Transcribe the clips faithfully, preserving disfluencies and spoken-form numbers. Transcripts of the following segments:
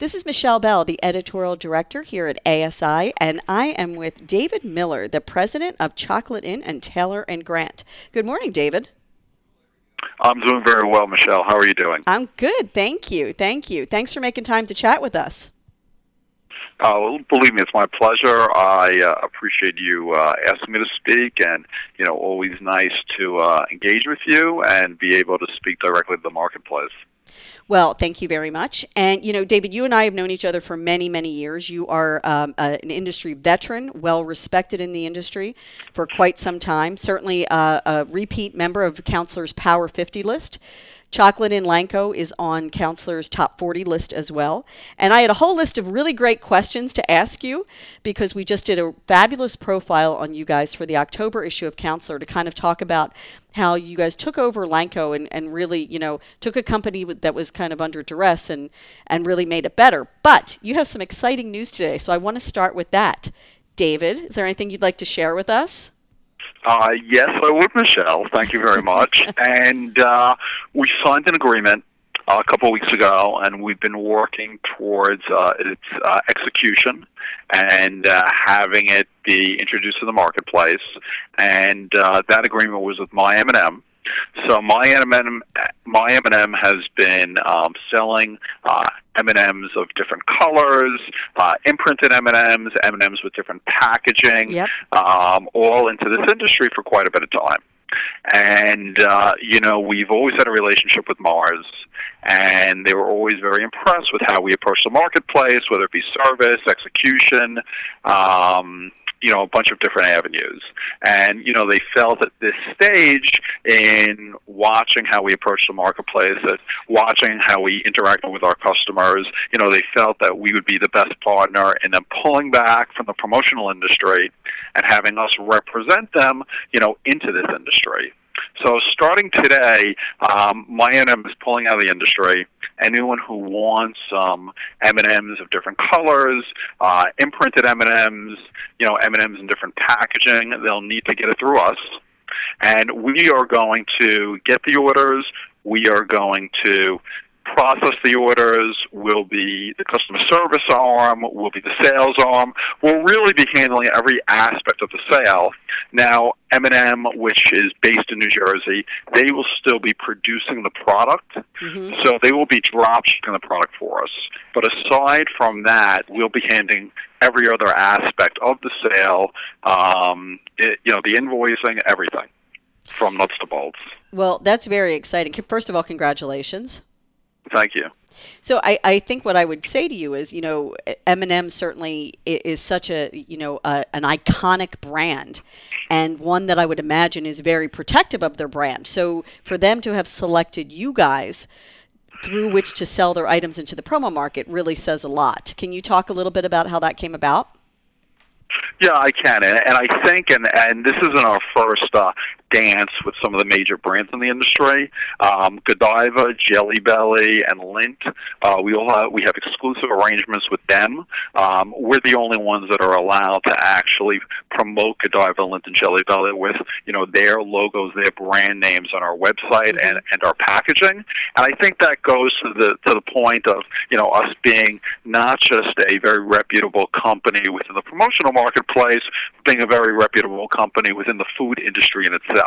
This is Michelle Bell, the editorial director here at A S I, and I am with David Miller, the president of Chocolate Inn and Taylor and Grant. Good morning, David. I'm doing very well, Michelle. How are you doing? I'm good. Thank you. Thank you. Thanks for making time to chat with us. Uh, believe me, it's my pleasure. I uh, appreciate you uh, asking me to speak, and, you know, always nice to uh, engage with you and be able to speak directly to the marketplace. Well, thank you very much. And, you know, David, you and I have known each other for many, many years. You are um, uh, an industry veteran, well-respected in the industry for quite some time, certainly uh, a repeat member of Counselor's Power fifty list. Chocolate Inn Lanco is on Counselor's Top forty list as well. And I had a whole list of really great questions to ask you because we just did a fabulous profile on you guys for the October issue of Counselor to kind of talk about how you guys took over Lanco and, and really, you know, took a company that was kind of under duress and, and really made it better. But you have some exciting news today, so I want to start with that. David, is there anything you'd like to share with us? Uh, yes, I would, Michelle. Thank you very much. and uh, we signed an agreement uh, a couple of weeks ago, and we've been working towards uh, its uh, execution and uh, having it be introduced to the marketplace. And uh, that agreement was with My M and M. So My M and M, My M and M has been um, selling uh, M and M's of different colors, uh, imprinted M and M's, M and M's with different packaging, yep. um, all into this industry for quite a bit of time. And, uh, you know, we've always had a relationship with Mars, and they were always very impressed with how we approach the marketplace, whether it be service, execution, um, you know, a bunch of different avenues. And, you know, they felt at this stage in watching how we approach the marketplace, that watching how we interact with our customers, you know, they felt that we would be the best partner in them pulling back from the promotional industry and having us represent them, you know, into this industry. So starting today, um, my M and M is pulling out of the industry. Anyone who wants um, M and M's of different colors, uh, imprinted M and M's, you know, M and M's in different packaging, they'll need to get it through us. And we are going to get the orders. We are going to process the orders. We'll be the customer service arm. We'll be the sales arm. We'll really be handling every aspect of the sale. Now, M and M, which is based in New Jersey, they will still be producing the product, mm-hmm. so they will be drop-shipping the product for us. But aside from that, we'll be handling every other aspect of the sale, um, it, you know, the invoicing, everything, from nuts to bolts. Well, that's very exciting. First of all, congratulations. Thank you. So I, I think what I would say to you is, you know, M and M certainly is such a, you know, a, an iconic brand, and one that I would imagine is very protective of their brand. So for them to have selected you guys through which to sell their items into the promo market really says a lot. Can you talk a little bit about how that came about? Yeah, I can. And, and I think, and, and this isn't our first uh, dance with some of the major brands in the industry. Um, Godiva, Jelly Belly, and Lindt, uh, we all have, we have exclusive arrangements with them. Um, we're the only ones that are allowed to actually promote Godiva, Lindt, and Jelly Belly with, you know, their logos, their brand names on our website and, and our packaging. And I think that goes to the to the point of, you know, us being not just a very reputable company within the promotional marketplace, being a very reputable company within the food industry in itself.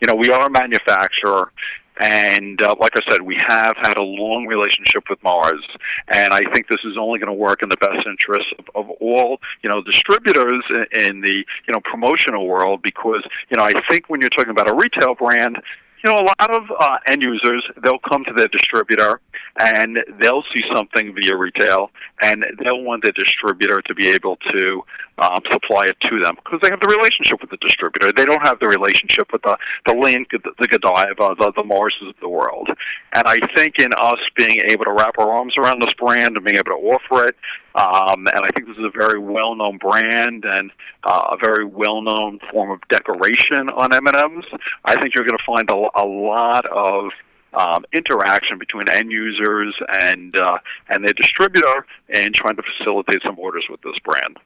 You know, we are a manufacturer, and uh, like I said, we have had a long relationship with Mars, and I think this is only going to work in the best interest of, of all, you know, distributors in, in the, you know, promotional world, because, you know, I think when you're talking about a retail brand, you know, a lot of uh, end users, they'll come to their distributor, and they'll see something via retail, and they'll want the distributor to be able to um, supply it to them because they have the relationship with the distributor. They don't have the relationship with the, the Lindt, the, the Godiva, the, the Marses of the world. And I think in us being able to wrap our arms around this brand and being able to offer it, um, and I think this is a very well-known brand and uh, a very well-known form of decoration on M and M's, I think you're going to find a a lot of um, interaction between end users and uh, and their distributor, and trying to facilitate some orders with this brand.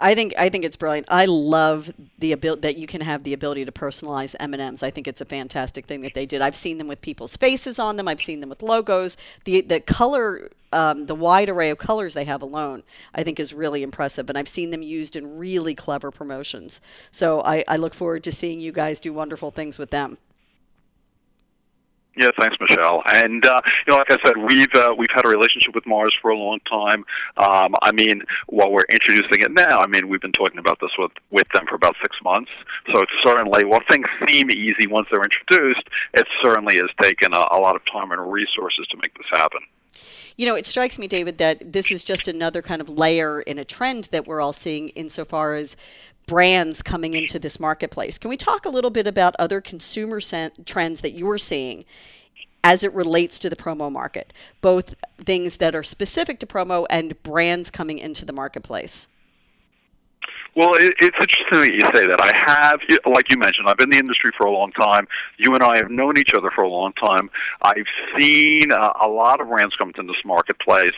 I think I think it's brilliant. I love the ability that you can have the ability to personalize M and M's. I think it's a fantastic thing that they did. I've seen them with people's faces on them. I've seen them with logos. The the color, um, the wide array of colors they have alone, I think is really impressive. And I've seen them used in really clever promotions. So I, I look forward to seeing you guys do wonderful things with them. Yeah, thanks, Michelle. And uh, you know, like I said, we've uh, we've had a relationship with Mars for a long time. Um, I mean, while we're introducing it now, I mean, we've been talking about this with with them for about six months. So it's certainly, while things seem easy once they're introduced, it certainly has taken a, a lot of time and resources to make this happen. You know, it strikes me, David, that this is just another kind of layer in a trend that we're all seeing insofar as brands coming into this marketplace. Can we talk a little bit about other consumer trends that you're seeing as it relates to the promo market, both things that are specific to promo and brands coming into the marketplace? Well, it, it's interesting that you say that. I have, like you mentioned, I've been in the industry for a long time. You and I have known each other for a long time. I've seen uh, a lot of brands come into this marketplace,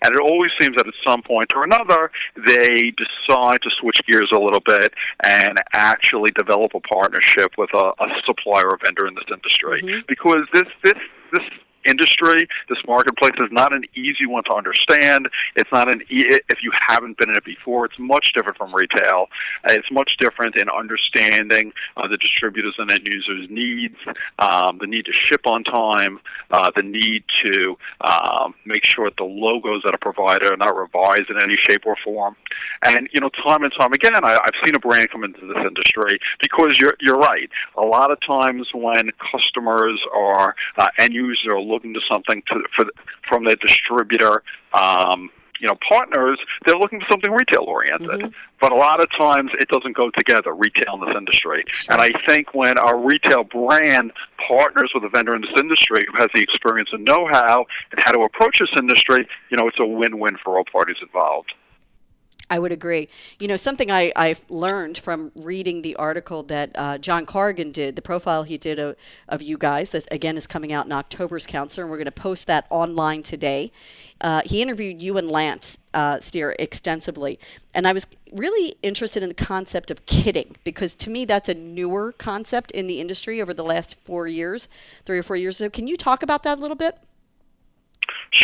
and it always seems that at some point or another, they decide to switch gears a little bit and actually develop a partnership with a, a supplier or vendor in this industry. Mm-hmm. Because this, this, this, industry, this marketplace is not an easy one to understand. It's not an e- if you haven't been in it before, it's much different from retail. Uh, it's much different in understanding uh, the distributors and end users' needs, um, the need to ship on time, uh, the need to um, make sure that the logos that are provided are not revised in any shape or form. And you know, time and time again, I, I've seen a brand come into this industry because you're you're right. A lot of times when customers or uh, end users are looking to something to, for, from their distributor, um, you know, partners, they're looking for something retail-oriented. Mm-hmm. But a lot of times it doesn't go together, retail in this industry. Sure. And I think when our retail brand partners with a vendor in this industry who has the experience and know-how and how to approach this industry, you know, it's a win-win for all parties involved. I would agree. You know, something I, I've learned from reading the article that uh, John Corrigan did, the profile he did of, of you guys, that again is coming out in October's Counselor, and we're going to post that online today. Uh, he interviewed you and Lance uh, Steer extensively, and I was really interested in the concept of kitting, because to me that's a newer concept in the industry over the last four years, three or four years ago. Can you talk about that a little bit?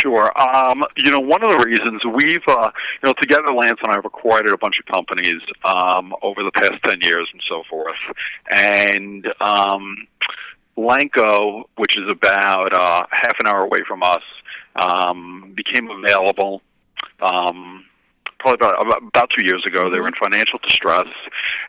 Sure. Um, you know, one of the reasons we've, uh, you know, together Lance and I have acquired a bunch of companies um, over the past ten years and so forth. And um, Lanco, which is about uh, half an hour away from us, um, became available um Probably about, about two years ago. They were in financial distress.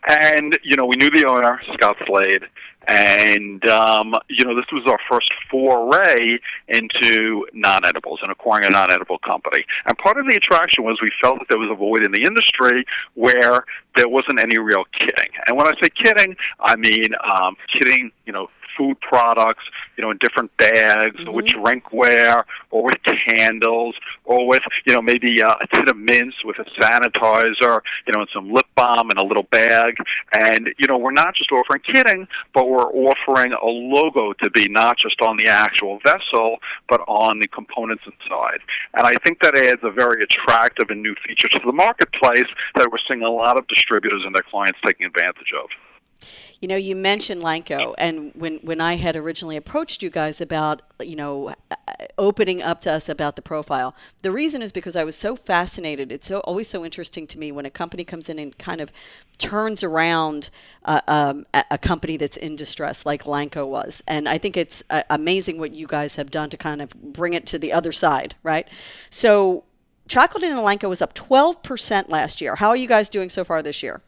And, you know, we knew the owner, Scott Slade. And, um, you know, this was our first foray into non-edibles and acquiring a non-edible company. And part of the attraction was we felt that there was a void in the industry where there wasn't any real kidding. And when I say kidding, I mean um, kidding, you know, food products, you know, in different bags, mm-hmm. with drinkware, or with candles, or with, you know, maybe uh, a tin of mints with a sanitizer, you know, and some lip balm in a little bag. And, you know, we're not just offering kidding, but we're offering a logo to be not just on the actual vessel, but on the components inside. And I think that adds a very attractive and new feature to the marketplace that we're seeing a lot of distributors and their clients taking advantage of. You know, you mentioned Lanco, and when, when I had originally approached you guys about, you know, opening up to us about the profile, the reason is because I was so fascinated. It's so, always so interesting to me when a company comes in and kind of turns around uh, um, a company that's in distress like Lanco was. And I think it's uh, amazing what you guys have done to kind of bring it to the other side, right? So Chocolate Inn and Lanco was up twelve percent last year. How are you guys doing so far this year?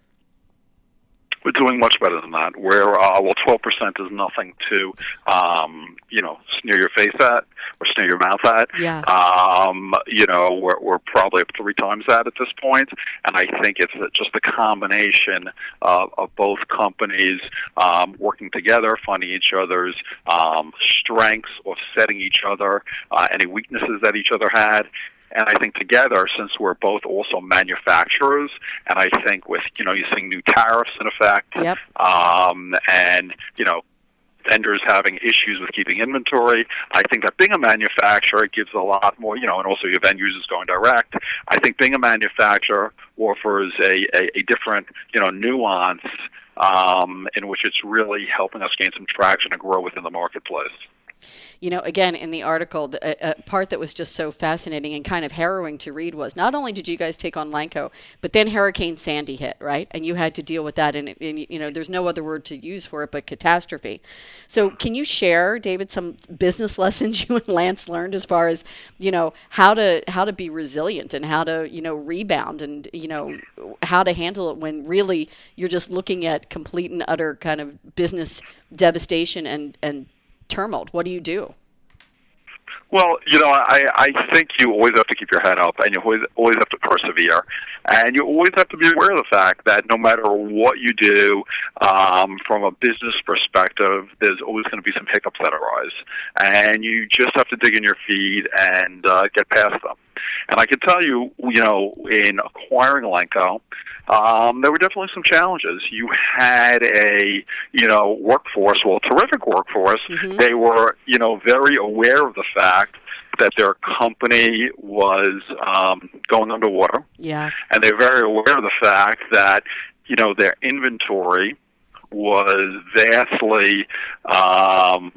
We're doing much better than that. We're, uh, well, twelve percent is nothing to, um, you know, sneer your face at or sneer your mouth at. Yeah. Um, you know, we're, we're probably up three times that at this point. And I think it's just the combination of, of both companies um, working together, finding each other's um, strengths, offsetting each other, uh, any weaknesses that each other had. And I think together, since we're both also manufacturers, and I think with, you know, you're seeing new tariffs in effect, yep. um, and, you know, vendors having issues with keeping inventory. I think that being a manufacturer gives a lot more, you know, and also your end users going direct. I think being a manufacturer offers a, a, a different, you know, nuance um, in which it's really helping us gain some traction and grow within the marketplace. You know, again, in the article, the uh, part that was just so fascinating and kind of harrowing to read was not only did you guys take on Lanco, but then Hurricane Sandy hit, right? And you had to deal with that. And, and, you know, there's no other word to use for it but catastrophe. So can you share, David, some business lessons you and Lance learned as far as, you know, how to how to be resilient and how to, you know, rebound and, you know, how to handle it when really you're just looking at complete and utter kind of business devastation and and turmoil? What do you do? Well, you know, I, I think you always have to keep your head up, and you always, always have to persevere, and you always have to be aware of the fact that no matter what you do, um, from a business perspective, there's always going to be some hiccups that arise, and you just have to dig in your feet and uh, get past them. And I can tell you, you know, in acquiring Lanco, um, there were definitely some challenges. You had a, you know, workforce, well, terrific workforce. Mm-hmm. They were, you know, very aware of the fact that their company was um, going underwater. Yeah. And they were very aware of the fact that, you know, their inventory was vastly um,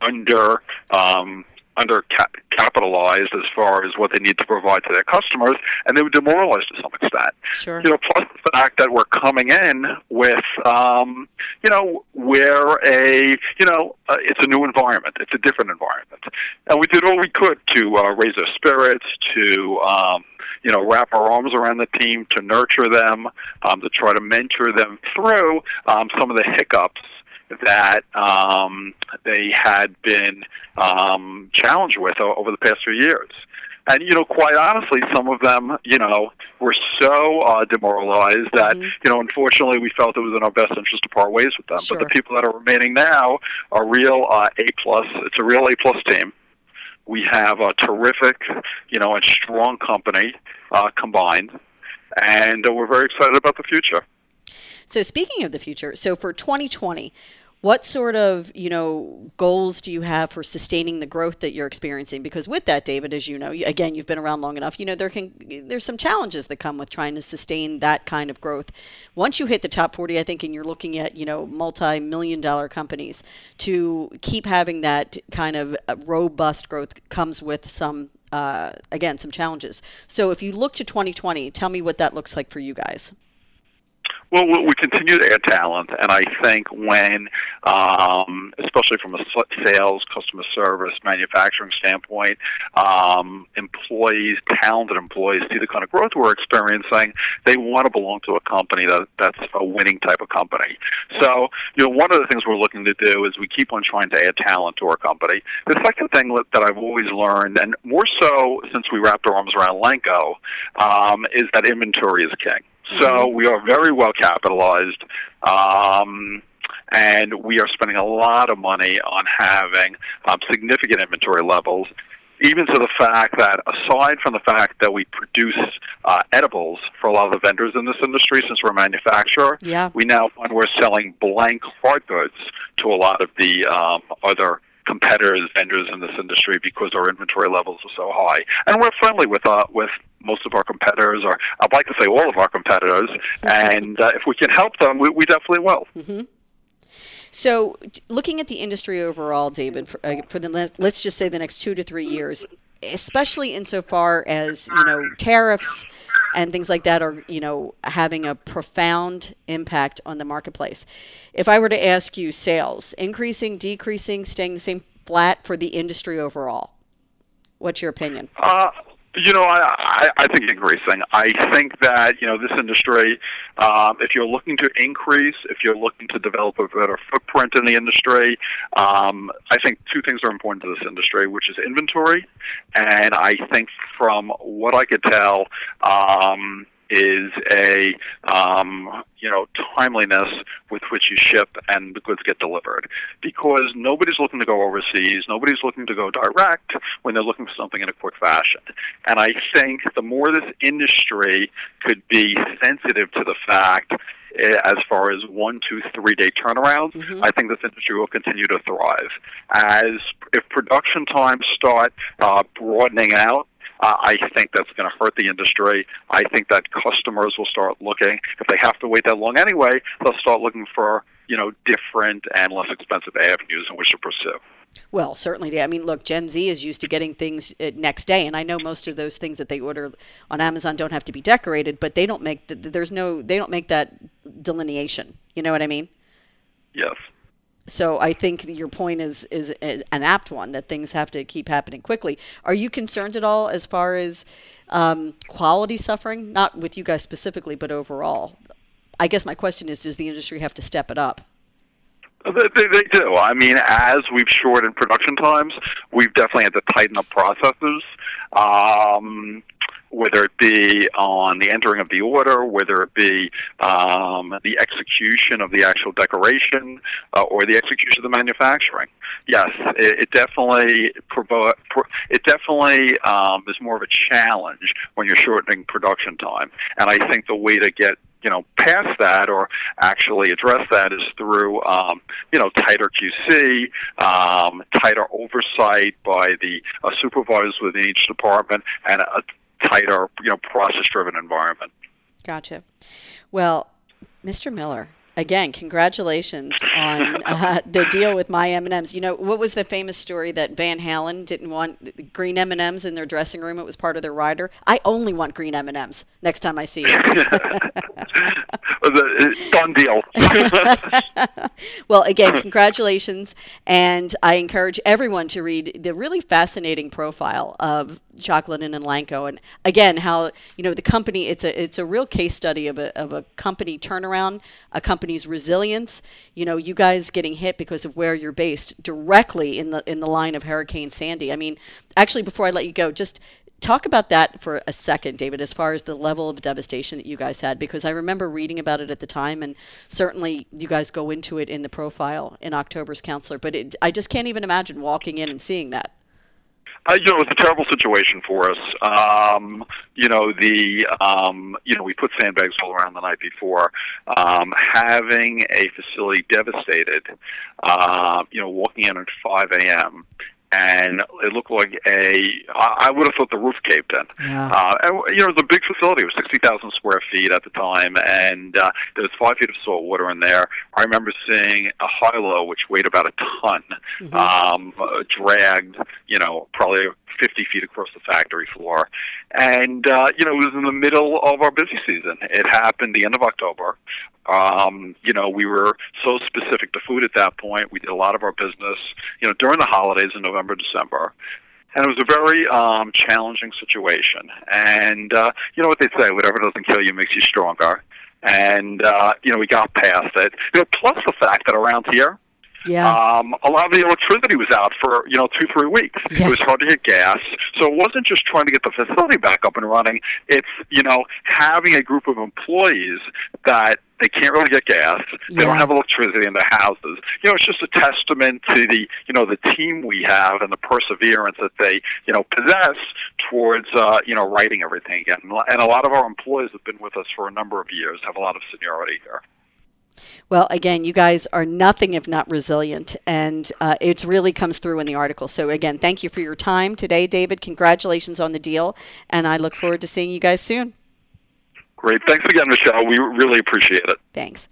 under um under cap- capitalized as far as what they need to provide to their customers, and they were demoralized to some extent. Sure. You know, plus the fact that we're coming in with, um, you know, we're a, you know, uh, it's a new environment. It's a different environment. And we did all we could to uh, raise their spirits, to, um, you know, wrap our arms around the team, to nurture them, um, to try to mentor them through um, some of the hiccups that um, they had been um, challenged with over the past few years. And, you know, quite honestly, some of them, you know, were so uh, demoralized that, mm-hmm. you know, unfortunately we felt it was in our best interest to part ways with them. Sure. But the people that are remaining now are real uh, A-plus. It's a real A-plus team. We have a terrific, you know, and strong company uh, combined, and uh, we're very excited about the future. So speaking of the future, so for twenty twenty, what sort of, you know, goals do you have for sustaining the growth that you're experiencing? Because with that, David, as you know, again, you've been around long enough, you know, there can there's some challenges that come with trying to sustain that kind of growth. Once you hit the top forty, I think, and you're looking at, you know, multi-million dollar companies, to keep having that kind of robust growth comes with some, uh, again, some challenges. So if you look to twenty twenty, tell me what that looks like for you guys. Well, we continue to add talent, and I think when, um, especially from a sales, customer service, manufacturing standpoint, um, employees, talented employees, see the kind of growth we're experiencing, they want to belong to a company that, that's a winning type of company. So, you know, one of the things we're looking to do is we keep on trying to add talent to our company. The second thing that I've always learned, and more so since we wrapped our arms around Lanco, um, is that inventory is king. So we are very well capitalized, um, and we are spending a lot of money on having um, significant inventory levels, even to the fact that aside from the fact that we produce uh, edibles for a lot of the vendors in this industry, since we're a manufacturer, yeah. we now find we're selling blank hard goods to a lot of the um, other competitors, vendors in this industry, because our inventory levels are so high. And we're friendly with uh, with most of our competitors, or I'd like to say all of our competitors, and uh, if we can help them, we, we definitely will. Mm-hmm. So looking at the industry overall, David, for, uh, for the let's just say the next two to three years, especially insofar as, you know, tariffs and things like that are, you know, having a profound impact on the marketplace. If I were to ask you, sales, increasing, decreasing, staying the same, flat for the industry overall, what's your opinion? Uh, you know, I, I, I think increasing. I think that, you know, this industry, um, if you're looking to increase, if you're looking to develop a better footprint in the industry, um, I think two things are important to this industry, which is inventory. And I think from what I could tell, um, is a, um, you know, timeliness with which you ship and the goods get delivered. Because nobody's looking to go overseas, nobody's looking to go direct when they're looking for something in a quick fashion. And I think the more this industry could be sensitive to the fact as far as one, two, three-day turnarounds, mm-hmm. I think this industry will continue to thrive. As if production times start uh, broadening out, Uh, I think that's going to hurt the industry. I think that customers will start looking. If they have to wait that long anyway, they'll start looking for, you know, different and less expensive avenues in which to pursue. Well, certainly. I mean, look, Gen Z is used to getting things next day. And I know most of those things that they order on Amazon don't have to be decorated, but they don't make the, there's no, they don't make that delineation. You know what I mean? Yes. So I think your point is, is is an apt one, that things have to keep happening quickly. Are you concerned at all as far as um, quality suffering? Not with you guys specifically, but overall. I guess my question is, does the industry have to step it up? They, they, they do. I mean, as we've shortened production times, we've definitely had to tighten up processes, um, whether it be on the entering of the order, whether it be um, the execution of the actual decoration, uh, or the execution of the manufacturing. Yes, it, it definitely provo- it definitely um, is more of a challenge when you're shortening production time, and I think the way to get you know, past that or actually address that is through, um, you know, tighter Q C, um, tighter oversight by the uh, supervisors within each department, and a, a tighter, you know, process-driven environment. Gotcha. Well, Mister Miller, again, congratulations on uh, the deal with My M and M's. You know, what was the famous story that Van Halen didn't want green M and M's in their dressing room? It was part of their rider. I only want green M and M's next time I see you. Done deal. Well, again, congratulations. And I encourage everyone to read the really fascinating profile of Chocolate Inn and Lanco. And again, how, you know, the company, it's a it's a real case study of a, of a company turnaround, a company's resilience. You know, you guys getting hit because of where you're based directly in the in the line of Hurricane Sandy. I mean, actually, before I let you go, just talk about that for a second, David, as far as the level of devastation that you guys had, because I remember reading about it at the time, and certainly you guys go into it in the profile in October's Counselor, but it, I just can't even imagine walking in and seeing that. Uh, you know, it was a terrible situation for us. Um, you know, the um, you know, we put sandbags all around the night before. Um, having a facility devastated, uh, you know, walking in at five a.m., and it looked like a, I would have thought the roof caved in. Yeah. Uh, and, you know, it was a big facility. It was sixty thousand square feet at the time, and uh, there was five feet of salt water in there. I remember seeing a high-low, which weighed about a ton, mm-hmm. um, uh, dragged, you know, probably fifty feet across the factory floor. And, uh, you know, it was in the middle of our busy season. It happened the end of October. Um, you know, we were so specific to food at that point. We did a lot of our business, you know, during the holidays in November, December. And it was a very um, challenging situation. And, uh, you know what they say, whatever doesn't kill you makes you stronger. And, uh, you know, we got past it. You know, plus the fact that around here, yeah. Um, a lot of the electricity was out for, you know, two, three weeks. Yeah. It was hard to get gas. So it wasn't just trying to get the facility back up and running. It's, you know, having a group of employees that they can't really get gas. They yeah. don't have electricity in their houses. You know, it's just a testament to the, you know, the team we have and the perseverance that they, you know, possess towards, uh, you know, writing everything again. And a lot of our employees have been with us for a number of years, have a lot of seniority here. Well, again, you guys are nothing if not resilient, and uh, it really comes through in the article. So, again, thank you for your time today, David. Congratulations on the deal, and I look forward to seeing you guys soon. Great. Thanks again, Michelle. We really appreciate it. Thanks.